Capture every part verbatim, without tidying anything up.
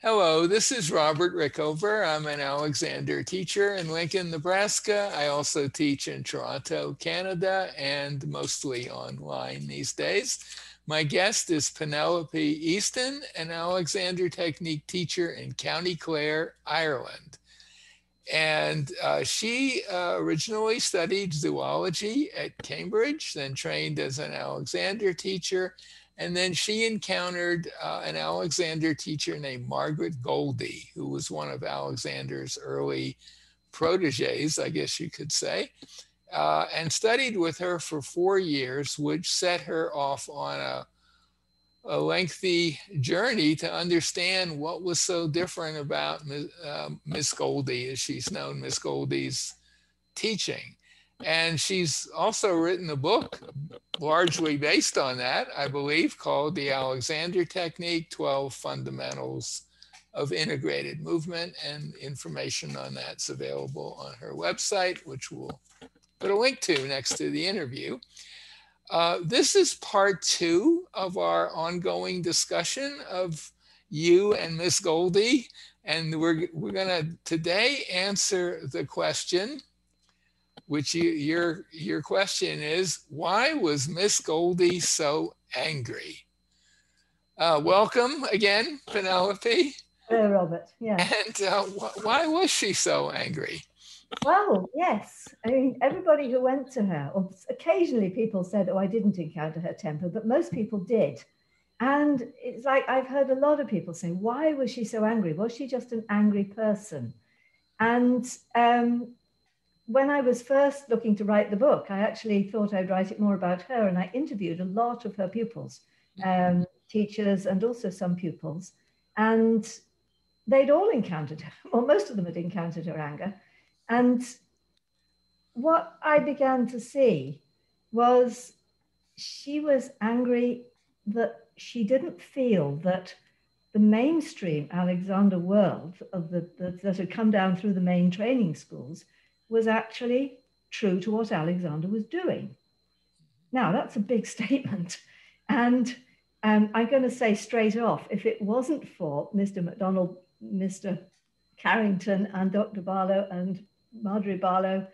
Hello, this is Robert Rickover. I'm an Alexander teacher in Lincoln, Nebraska. I also teach in Toronto, Canada, and mostly online these days. My guest is Penelope Easton, an Alexander Technique teacher in County Clare, Ireland. And uh, she uh, originally studied zoology at Cambridge, then trained as an Alexander teacher. And then she encountered uh, an Alexander teacher named Margaret Goldie, who was one of Alexander's early proteges, I guess you could say, uh, and studied with her for four years, which set her off on a, a lengthy journey to understand what was so different about uh, Miss Goldie, as she's known, Miss Goldie's teaching. And she's also written a book largely based on that, I believe, called The Alexander Technique, Twelve Fundamentals of Integrated Movement, and information on that's available on her website, which we'll put a link to next to the interview. Uh, this is part two of our ongoing discussion of you and Miss Goldie. And we're, we're gonna today answer the question, which you, your, your question is, why was Miss Goldie so angry? Uh, welcome again, Penelope. Hello, Robert, yeah. And uh, wh why was she so angry? Well, yes, I mean, everybody who went to her, or occasionally people said, oh, I didn't encounter her temper, but most people did. And it's like, I've heard a lot of people say, why was she so angry? Was she just an angry person? And, um, when I was first looking to write the book, I actually thought I'd write it more about her, and I interviewed a lot of her pupils, um, teachers, and also some pupils, and they'd all encountered her, or most of them had encountered her anger. And what I began to see was she was angry that she didn't feel that the mainstream Alexander world of the, the, that had come down through the main training schools was actually true to what Alexander was doing. Now, that's a big statement. And um, I'm going to say straight off, if it wasn't for Mister McDonald, Mister Carrington, and Doctor Barlow, and Marjorie Barlow,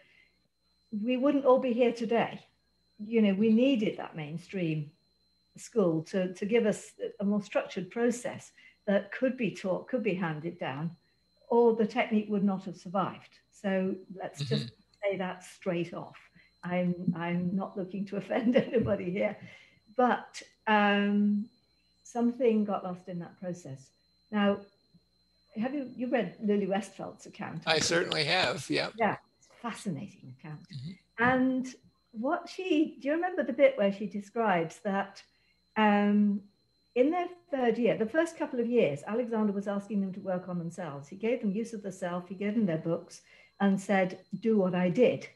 we wouldn't all be here today. You know, we needed that mainstream school to, to give us a more structured process that could be taught, could be handed down, or the technique would not have survived. So let's just mm-hmm. say that straight off. I'm, I'm not looking to offend anybody here, but um, something got lost in that process. Now, have you, you read Lily Westfeld's account? I certainly have, yeah. Yeah, it's a fascinating account. Mm-hmm. And what she, do you remember the bit where she describes that um, in their third year, the first couple of years, Alexander was asking them to work on themselves. He gave them use of the self, he gave them their books, and said, do what I did,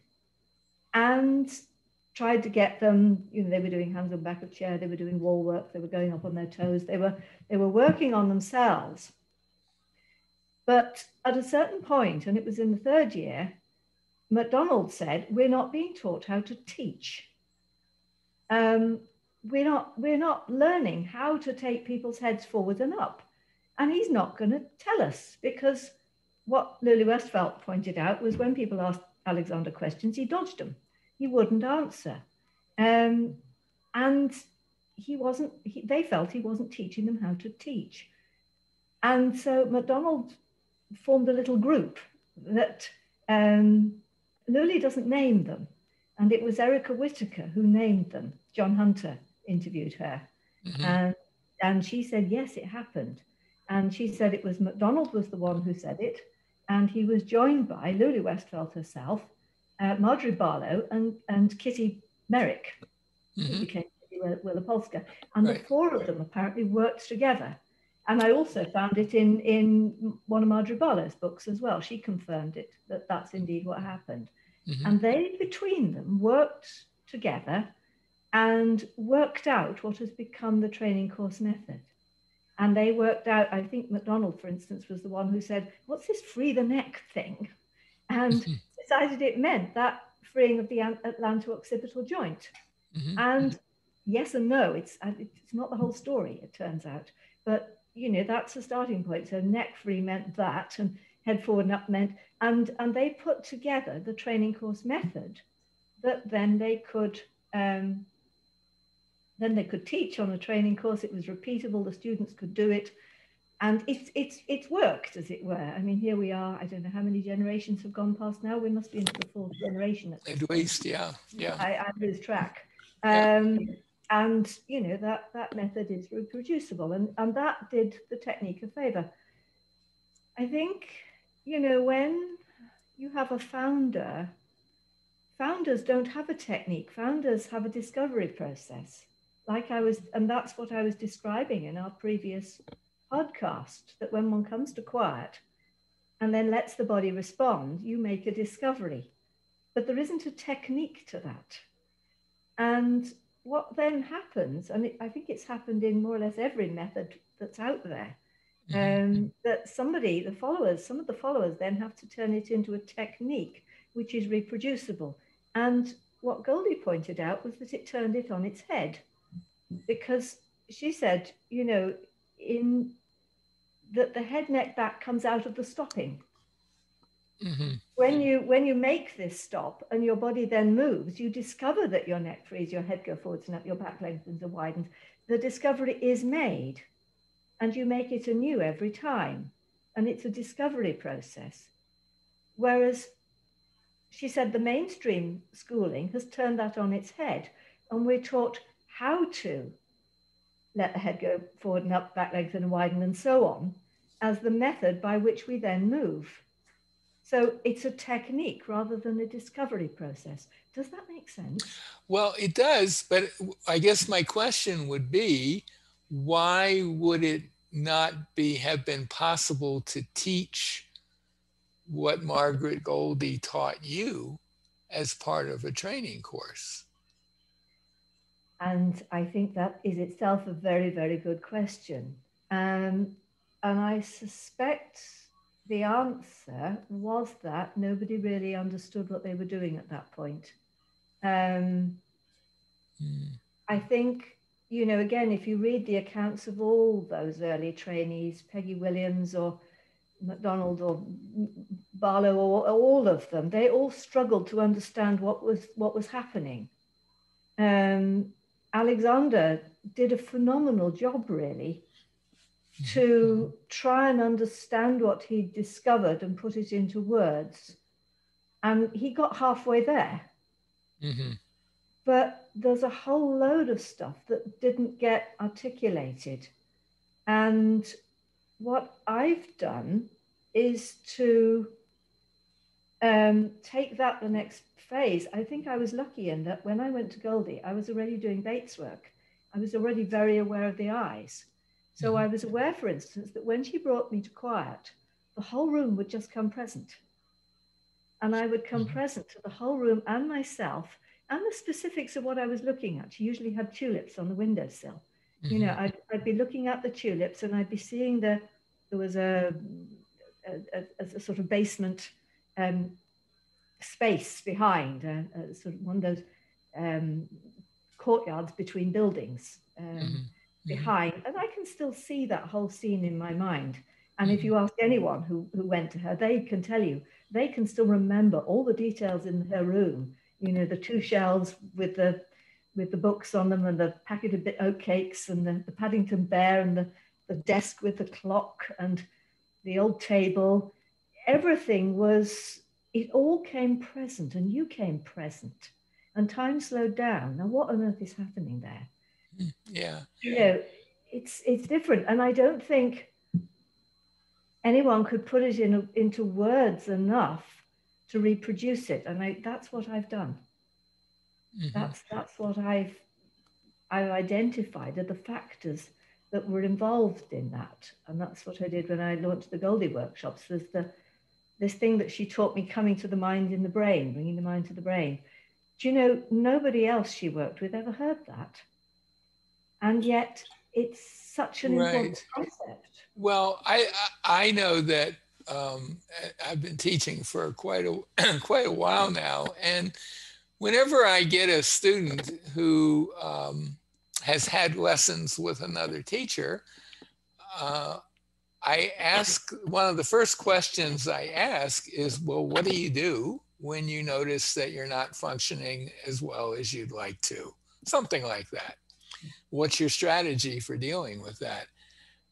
and tried to get them, you know, they were doing hands on back of chair, they were doing wall work, they were going up on their toes, they were, they were working on themselves. But at a certain point, and it was in the third year, McDonald said, we're not being taught how to teach. Um, we're not, we're not learning how to take people's heads forward and up. And he's not going to tell us, because what Lily Westfeld pointed out was when people asked Alexander questions, he dodged them. He wouldn't answer. Um, and he wasn't, he, they felt he wasn't teaching them how to teach. And so McDonald formed a little group that um, Lily doesn't name them. And it was Erica Whittaker who named them. John Hunter interviewed her. Mm-hmm. and, and she said, yes, it happened. And she said it was McDonald was the one who said it. And he was joined by Lily Westfeld herself, uh, Marjorie Barlow, and, and Kitty Merrick, mm-hmm. who became Kitty Willi Polska. And right. the four of them apparently worked together. And I also found it in, in one of Marjorie Barlow's books as well. She confirmed it, that that's indeed what happened. Mm-hmm. And they, between them, worked together and worked out what has become the training course method. And they worked out, I think McDonald, for instance, was the one who said, what's this free the neck thing? And mm-hmm. decided it meant that freeing of the atlanto-occipital joint. Mm-hmm. And yes and no, it's, it's not the whole story, it turns out. But you know, that's the starting point. So neck free meant that, and head forward and up meant, and, and they put together the training course method that then they could, um, then they could teach on a training course. It was repeatable, the students could do it. And it's, it's, it's worked, as it were. I mean, here we are, I don't know how many generations have gone past now. We must be into the fourth generation. At, at least, yeah, yeah. I, I lose track. Um, yeah. And, you know, that, that method is reproducible. And, and that did the technique a favor. I think, you know, when you have a founder, founders don't have a technique. Founders have a discovery process. Like I was, and that's what I was describing in our previous podcast, that when one comes to quiet and then lets the body respond, you make a discovery, but there isn't a technique to that. And what then happens, and it, I think it's happened in more or less every method that's out there, um, that somebody, the followers, some of the followers then have to turn it into a technique which is reproducible. And what Goldie pointed out was that it turned it on its head, because she said, you know, in that the head, neck, back comes out of the stopping. Mm-hmm. When you when you make this stop and your body then moves, you discover that your neck frees, your head go forwards and up, your back lengthens and widens. The discovery is made, and you make it anew every time, and it's a discovery process. Whereas she said the mainstream schooling has turned that on its head, and we're taught how to let the head go forward and up, back lengthen and widen, and so on, as the method by which we then move. So it's a technique rather than a discovery process. Does that make sense? Well, it does, but I guess my question would be, why would it not be have been possible to teach what Margaret Goldie taught you as part of a training course? And I think that is itself a very, very good question. Um, and I suspect the answer was that nobody really understood what they were doing at that point. Um, mm. I think, you know, again, if you read the accounts of all those early trainees, Peggy Williams or McDonald or Barlow or, or all of them, they all struggled to understand what was, what was happening. Um, Alexander did a phenomenal job, really, to try and understand what he discovered and put it into words. And he got halfway there. Mm-hmm. But there's a whole load of stuff that didn't get articulated. And what I've done is to um, take that the next phase. I think I was lucky in that when I went to Goldie, I was already doing Bates work. I was already very aware of the eyes. So I was aware, for instance, that when she brought me to quiet, the whole room would just come present. And I would come mm-hmm. present to the whole room and myself and the specifics of what I was looking at. She usually had tulips on the windowsill. Mm-hmm. You know, I'd, I'd be looking at the tulips and I'd be seeing the, there was a, a, a, a sort of basement um, space behind, uh, uh, sort of one of those um, courtyards between buildings um, mm-hmm. behind, and I can still see that whole scene in my mind. And mm-hmm. if you ask anyone who, who went to her, they can tell you, they can still remember all the details in her room, you know, the two shelves with the with the books on them and the packet of oat cakes and the, the Paddington Bear and the, the desk with the clock and the old table. Everything was, it all came present, and you came present, and time slowed down. Now, what on earth is happening there? Yeah. You know, it's it's different, and I don't think anyone could put it in into words enough to reproduce it. And I, that's what I've done. Mm-hmm. That's that's what I've I've identified are the factors that were involved in that, and that's what I did when I launched the Goldie workshops. Was the this thing that she taught me, coming to the mind in the brain, bringing the mind to the brain. Do you know, nobody else she worked with ever heard that. And yet it's such an right. important concept. Well, I, I, I know that um, I've been teaching for quite a, quite a while now. And whenever I get a student who um, has had lessons with another teacher, uh, I ask, one of the first questions I ask is, well, what do you do when you notice that you're not functioning as well as you'd like to? Something like that. What's your strategy for dealing with that?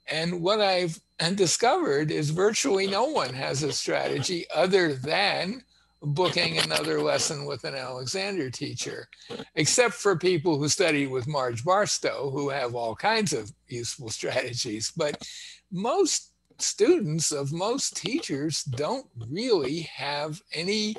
And what I've discovered is virtually no one has a strategy other than booking another lesson with an Alexander teacher, except for people who study with Marge Barstow, who have all kinds of useful strategies. But most students of most teachers don't really have any.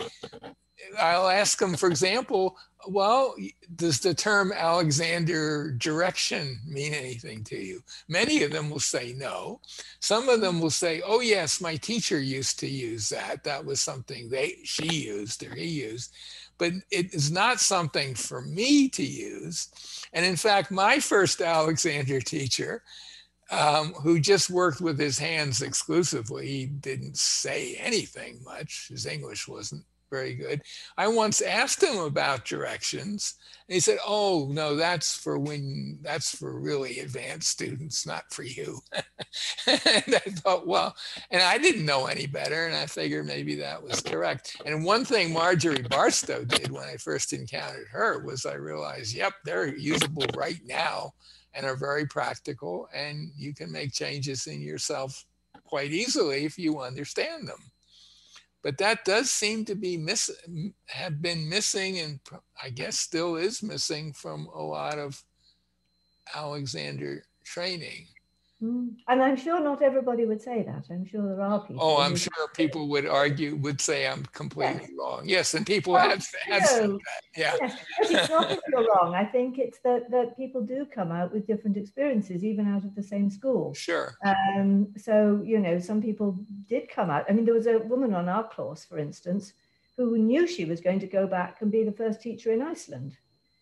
I'll ask them, for example, well, does the term Alexander direction mean anything to you? Many of them will say no. Some of them will say, oh yes, my teacher used to use that. That was something they, she used or he used. But it is not something for me to use. And in fact, my first Alexander teacher, Um, who just worked with his hands exclusively. He didn't say anything much. His English wasn't very good. I once asked him about directions, and he said, oh, no, that's for when, that's for really advanced students, not for you. And I thought, well, and I didn't know any better, and I figured maybe that was correct. And one thing Marjorie Barstow did when I first encountered her was I realized, yep, they're usable right now, and are very practical, and you can make changes in yourself quite easily if you understand them. But that does seem to be miss have been missing, and I guess still is missing from a lot of Alexander training. Mm. And I'm sure not everybody would say that. I'm sure there are people. Oh, I'm sure people would argue, would say I'm completely yes. wrong. Yes, and people oh, have, have no. said that. Yeah. Yes. But it's not that you're wrong. I think it's that, that people do come out with different experiences, even out of the same school. Sure. Um, so, you know, some people did come out. I mean, there was a woman on our course, for instance, who knew she was going to go back and be the first teacher in Iceland.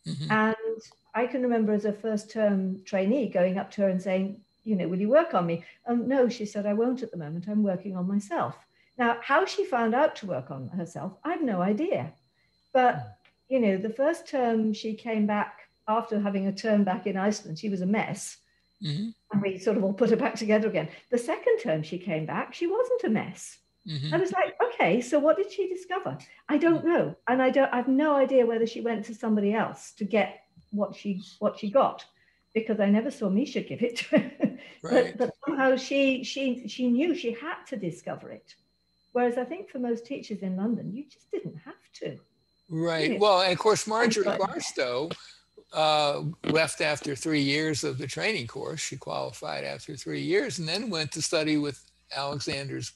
Mm-hmm. And I can remember as a first term trainee going up to her and saying, you know, will you work on me? Um, no, she said, I won't at the moment. I'm working on myself. Now, how she found out to work on herself, I have no idea. But, you know, the first term she came back after having a term back in Iceland, she was a mess. Mm-hmm. And we sort of all put her back together again. The second term she came back, she wasn't a mess. Mm-hmm. I was like, okay, so what did she discover? I don't know. And I don't, I have no idea whether she went to somebody else to get what she, what she got, because I never saw Misha give it to her. Right. But, but somehow she, she, she knew she had to discover it. Whereas I think for most teachers in London, you just didn't have to. Right. You know? Well, and of course, Marjorie Barstow uh, left after three years of the training course. She qualified after three years and then went to study with Alexander's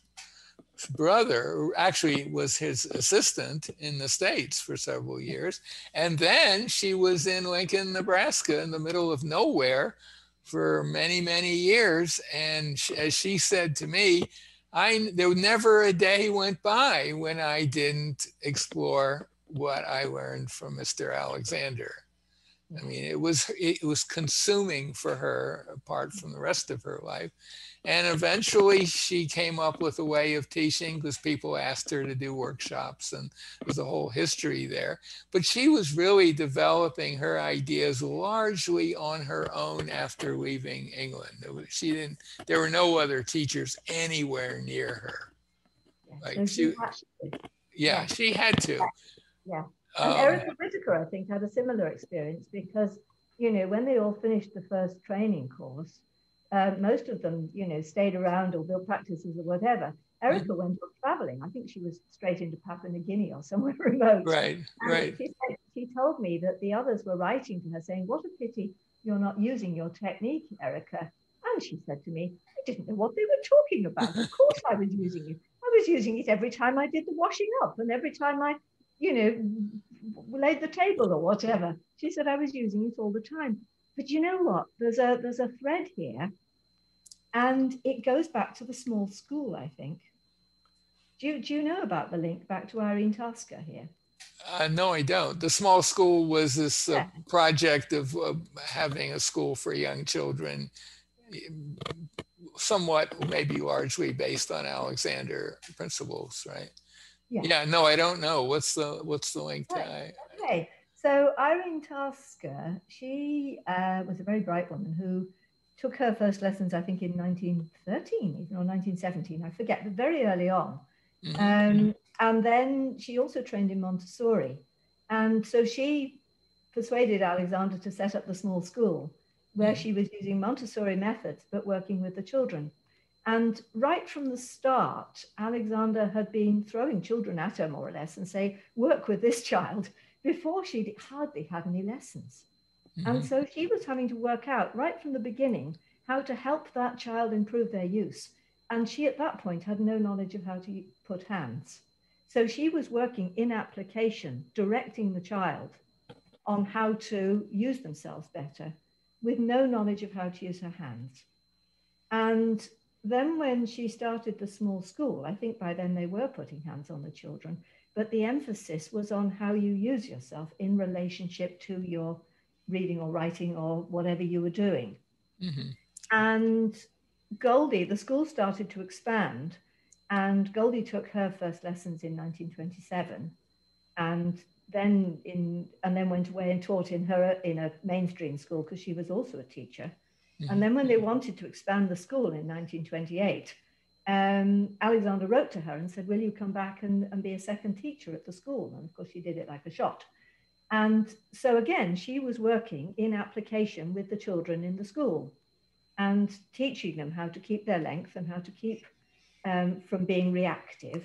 brother, who actually was his assistant in the States for several years. And then she was in Lincoln, Nebraska, in the middle of nowhere for many, many years. And she, as she said to me, I, there was never a day went by when I didn't explore what I learned from Mister Alexander. I mean, it was, it was consuming for her apart from the rest of her life. And eventually she came up with a way of teaching because people asked her to do workshops, and there's a whole history there. But she was really developing her ideas largely on her own after leaving England. She didn't, there were no other teachers anywhere near her. Like she, yeah, she had to. Yeah. And um, Erica Whittaker, I think, had a similar experience because, you know, when they all finished the first training course, Uh, most of them, you know, stayed around or built practices or whatever. Erica mm-hmm. went off traveling. I think she was straight into Papua New Guinea or somewhere remote. Right, and right. She, said, she told me that the others were writing to her saying, what a pity you're not using your technique, Erica. And she said to me, I didn't know what they were talking about. Of course I was using it. I was using it every time I did the washing up and every time I, you know, laid the table or whatever. She said, I was using it all the time. But you know what, there's a, there's a thread here, and it goes back to the small school, I think. Do you, do you know about the link back to Irene Tasker here? Uh, no, I don't. The small school was this uh, yeah. project of uh, having a school for young children, somewhat, maybe largely based on Alexander principles, right? Yeah, yeah no, I don't know. What's the, what's the link? Right. To, I, okay. So Irene Tasker, she uh, was a very bright woman who took her first lessons, I think, in nineteen thirteen, even, or nineteen seventeen, I forget, but very early on. Um, and then she also trained in Montessori. And so she persuaded Alexander to set up the small school where she was using Montessori methods, but working with the children. And right from the start, Alexander had been throwing children at her, more or less, and say, work with this child, before she'd hardly had any lessons. Mm-hmm. And so she was having to work out right from the beginning how to help that child improve their use. And she at that point had no knowledge of how to put hands. So she was working in application, directing the child on how to use themselves better with no knowledge of how to use her hands. And then when she started the small school, I think by then they were putting hands on the children, but the emphasis was on how you use yourself in relationship to your reading or writing or whatever you were doing. Mm-hmm. And Goldie, the school started to expand, and Goldie took her first lessons in nineteen twenty-seven, and then in and then went away and taught in her in a mainstream school, because she was also a teacher. Mm-hmm. And then when they wanted to expand the school in nineteen twenty-eight, um, Alexander wrote to her and said, will you come back and, and be a second teacher at the school? And of course she did it like a shot. And so again, she was working in application with the children in the school and teaching them how to keep their length and how to keep um, from being reactive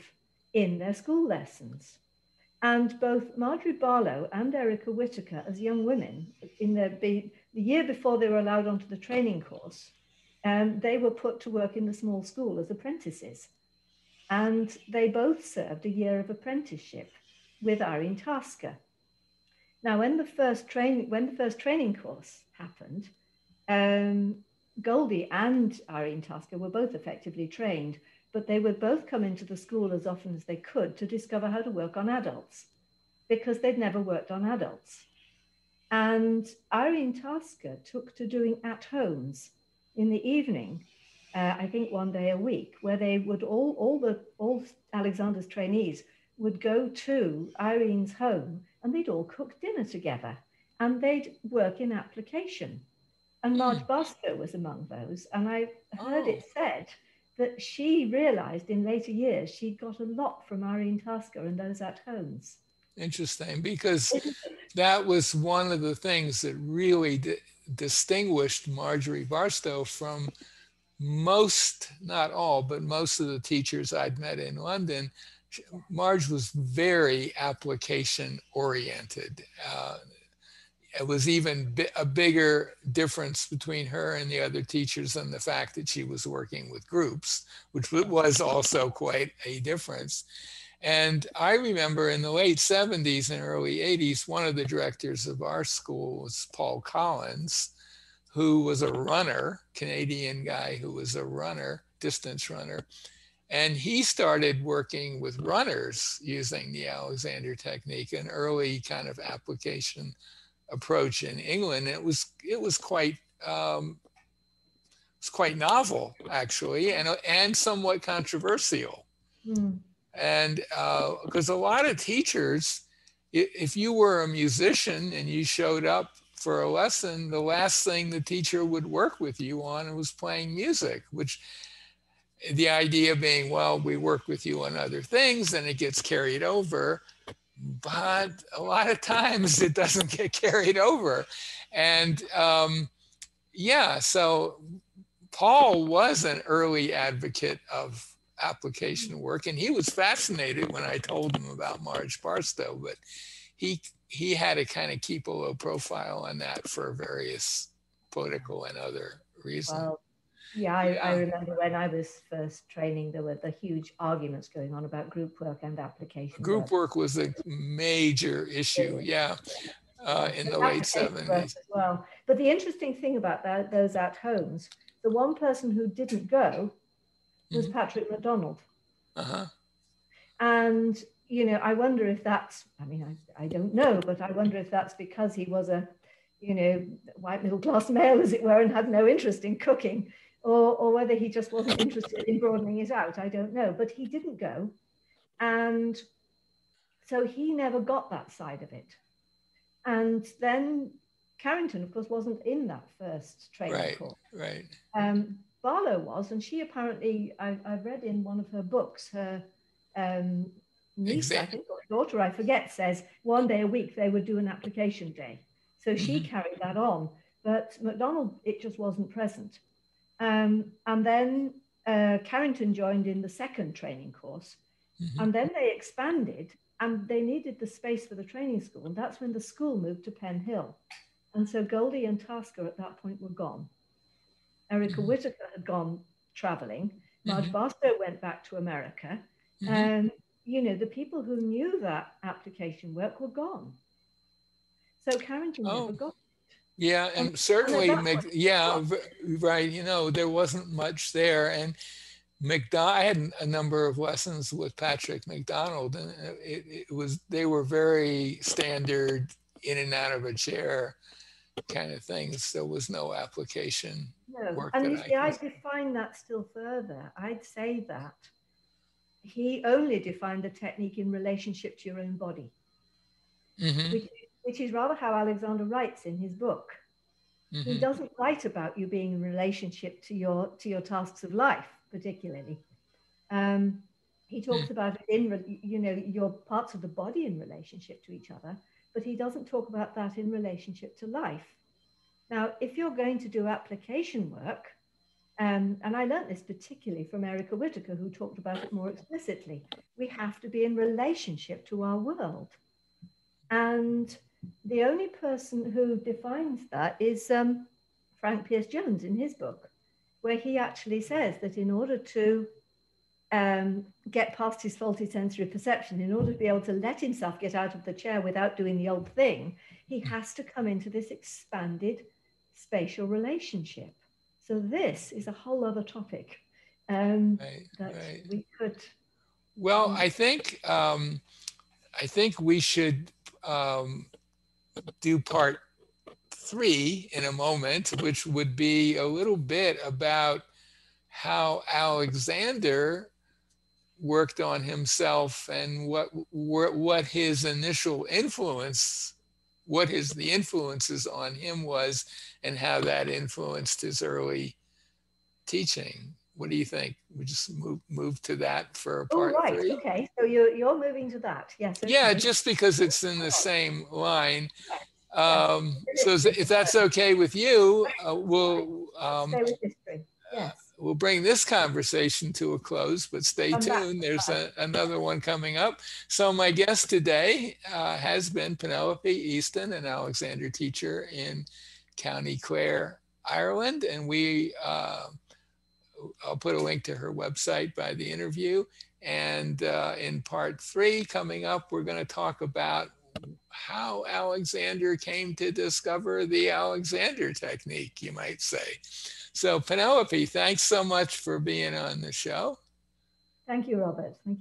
in their school lessons. And both Marjorie Barlow and Erica Whittaker, as young women, in their be the year before they were allowed onto the training course, um, they were put to work in the small school as apprentices. And they both served a year of apprenticeship with Irene Tasker. Now, when the first train, when the first training course happened, um, Goldie and Irene Tasker were both effectively trained, but they would both come into the school as often as they could to discover how to work on adults, because they'd never worked on adults. And Irene Tasker took to doing at-homes in the evening, uh, I think one day a week, where they would all, all the all Alexander's trainees would go to Irene's home, and they'd all cook dinner together, and they'd work in application. And Marge Barstow was among those. And I heard oh. it said that she realized in later years, she got a lot from Irene Tasker and those at homes. Interesting, because that was one of the things that really di distinguished Marjorie Barstow from most, not all, but most of the teachers I'd met in London. Marge was very application oriented. Uh, it was even bi a bigger difference between her and the other teachers than the fact that she was working with groups, which was also quite a difference. And I remember in the late seventies and early eighties, one of the directors of our school was Paul Collins, who was a runner, Canadian guy who was a runner, distance runner. And he started working with runners using the Alexander Technique, an early kind of application approach in England. It was it was quite um, it's quite novel, actually, and and somewhat controversial. Mm. And because uh, a lot of teachers, if you were a musician and you showed up for a lesson, the last thing the teacher would work with you on was playing music, which the idea being, well, we work with you on other things and it gets carried over, but a lot of times it doesn't get carried over. And um, yeah, so Paul was an early advocate of application work, and he was fascinated when I told him about Marge Barstow, but he he had to kind of keep a low profile on that for various political and other reasons. Well, yeah, I, yeah, I remember when I was first training, there were the huge arguments going on about group work and application. Group work, work was a major issue, yeah, uh, in the late seventies. Well, but the interesting thing about that, those at homes, the one person who didn't go was Patrick McDonald. Uh-huh. And, you know, I wonder if that's, I mean, I, I don't know, but I wonder if that's because he was a, you know, white middle-class male, as it were, and had no interest in cooking, or, or whether he just wasn't interested in broadening it out, I don't know. But he didn't go. And so he never got that side of it. And then Carrington, of course, wasn't in that first training right, course. Right, right. Um, Barlow was, and she apparently, I, I read in one of her books, her um, niece, exactly. I think, or daughter, I forget, says one day a week they would do an application day. So she mm-hmm. carried that on, but McDonald, it just wasn't present. Um, and then uh, Carrington joined in the second training course, mm-hmm. and then they expanded, and they needed the space for the training school, and that's when the school moved to Penn Hill. And so Goldie and Tasker at that point were gone. Erica mm-hmm. Whittaker had gone traveling. Marge mm-hmm. Barstow went back to America. And, mm-hmm. um, you know, the people who knew that application work were gone. So Carrington oh. never got it. Yeah, and, and certainly, and Mc, yeah, right, you know, there wasn't much there. And McDonald, I had a number of lessons with Patrick McDonald, and it, it was, they were very standard in and out of a chair kind of things. There was no application no. work. And usually I'd define that still further. I'd say that he only defined the technique in relationship to your own body, mm-hmm. which, which is rather how Alexander writes in his book. Mm-hmm. He doesn't write about you being in relationship to your, to your tasks of life, particularly. Um, he talks mm-hmm. about it in, you know, your parts of the body in relationship to each other, but he doesn't talk about that in relationship to life. Now, if you're going to do application work, um, and I learned this particularly from Erica Whittaker, who talked about it more explicitly, we have to be in relationship to our world. And the only person who defines that is um, Frank Pierce Jones in his book, where he actually says that in order to Um, get past his faulty sensory perception, in order to be able to let himself get out of the chair without doing the old thing, he has to come into this expanded spatial relationship. So this is a whole other topic um, right, that right. we could. Well, I think um, I think we should um, do part three in a moment, which would be a little bit about how Alexander worked on himself and what what his initial influence, what his the influences on him was, and how that influenced his early teaching. What do you think? We just move move to that for part oh, right. three. Okay, so you're you're moving to that, yes. Okay. Yeah, just because it's in the same line. Um, so if that's okay with you, uh, we'll um, stay with history. Yes. We'll bring this conversation to a close, but stay I'm tuned. Back. There's a, another one coming up. So my guest today uh, has been Penelope Easton, an Alexander teacher in County Clare, Ireland. And we, uh, I'll put a link to her website by the interview. And uh, in part three coming up, we're going to talk about how Alexander came to discover the Alexander technique, you might say. So Penelope, thanks so much for being on the show. Thank you, Robert. Thank you.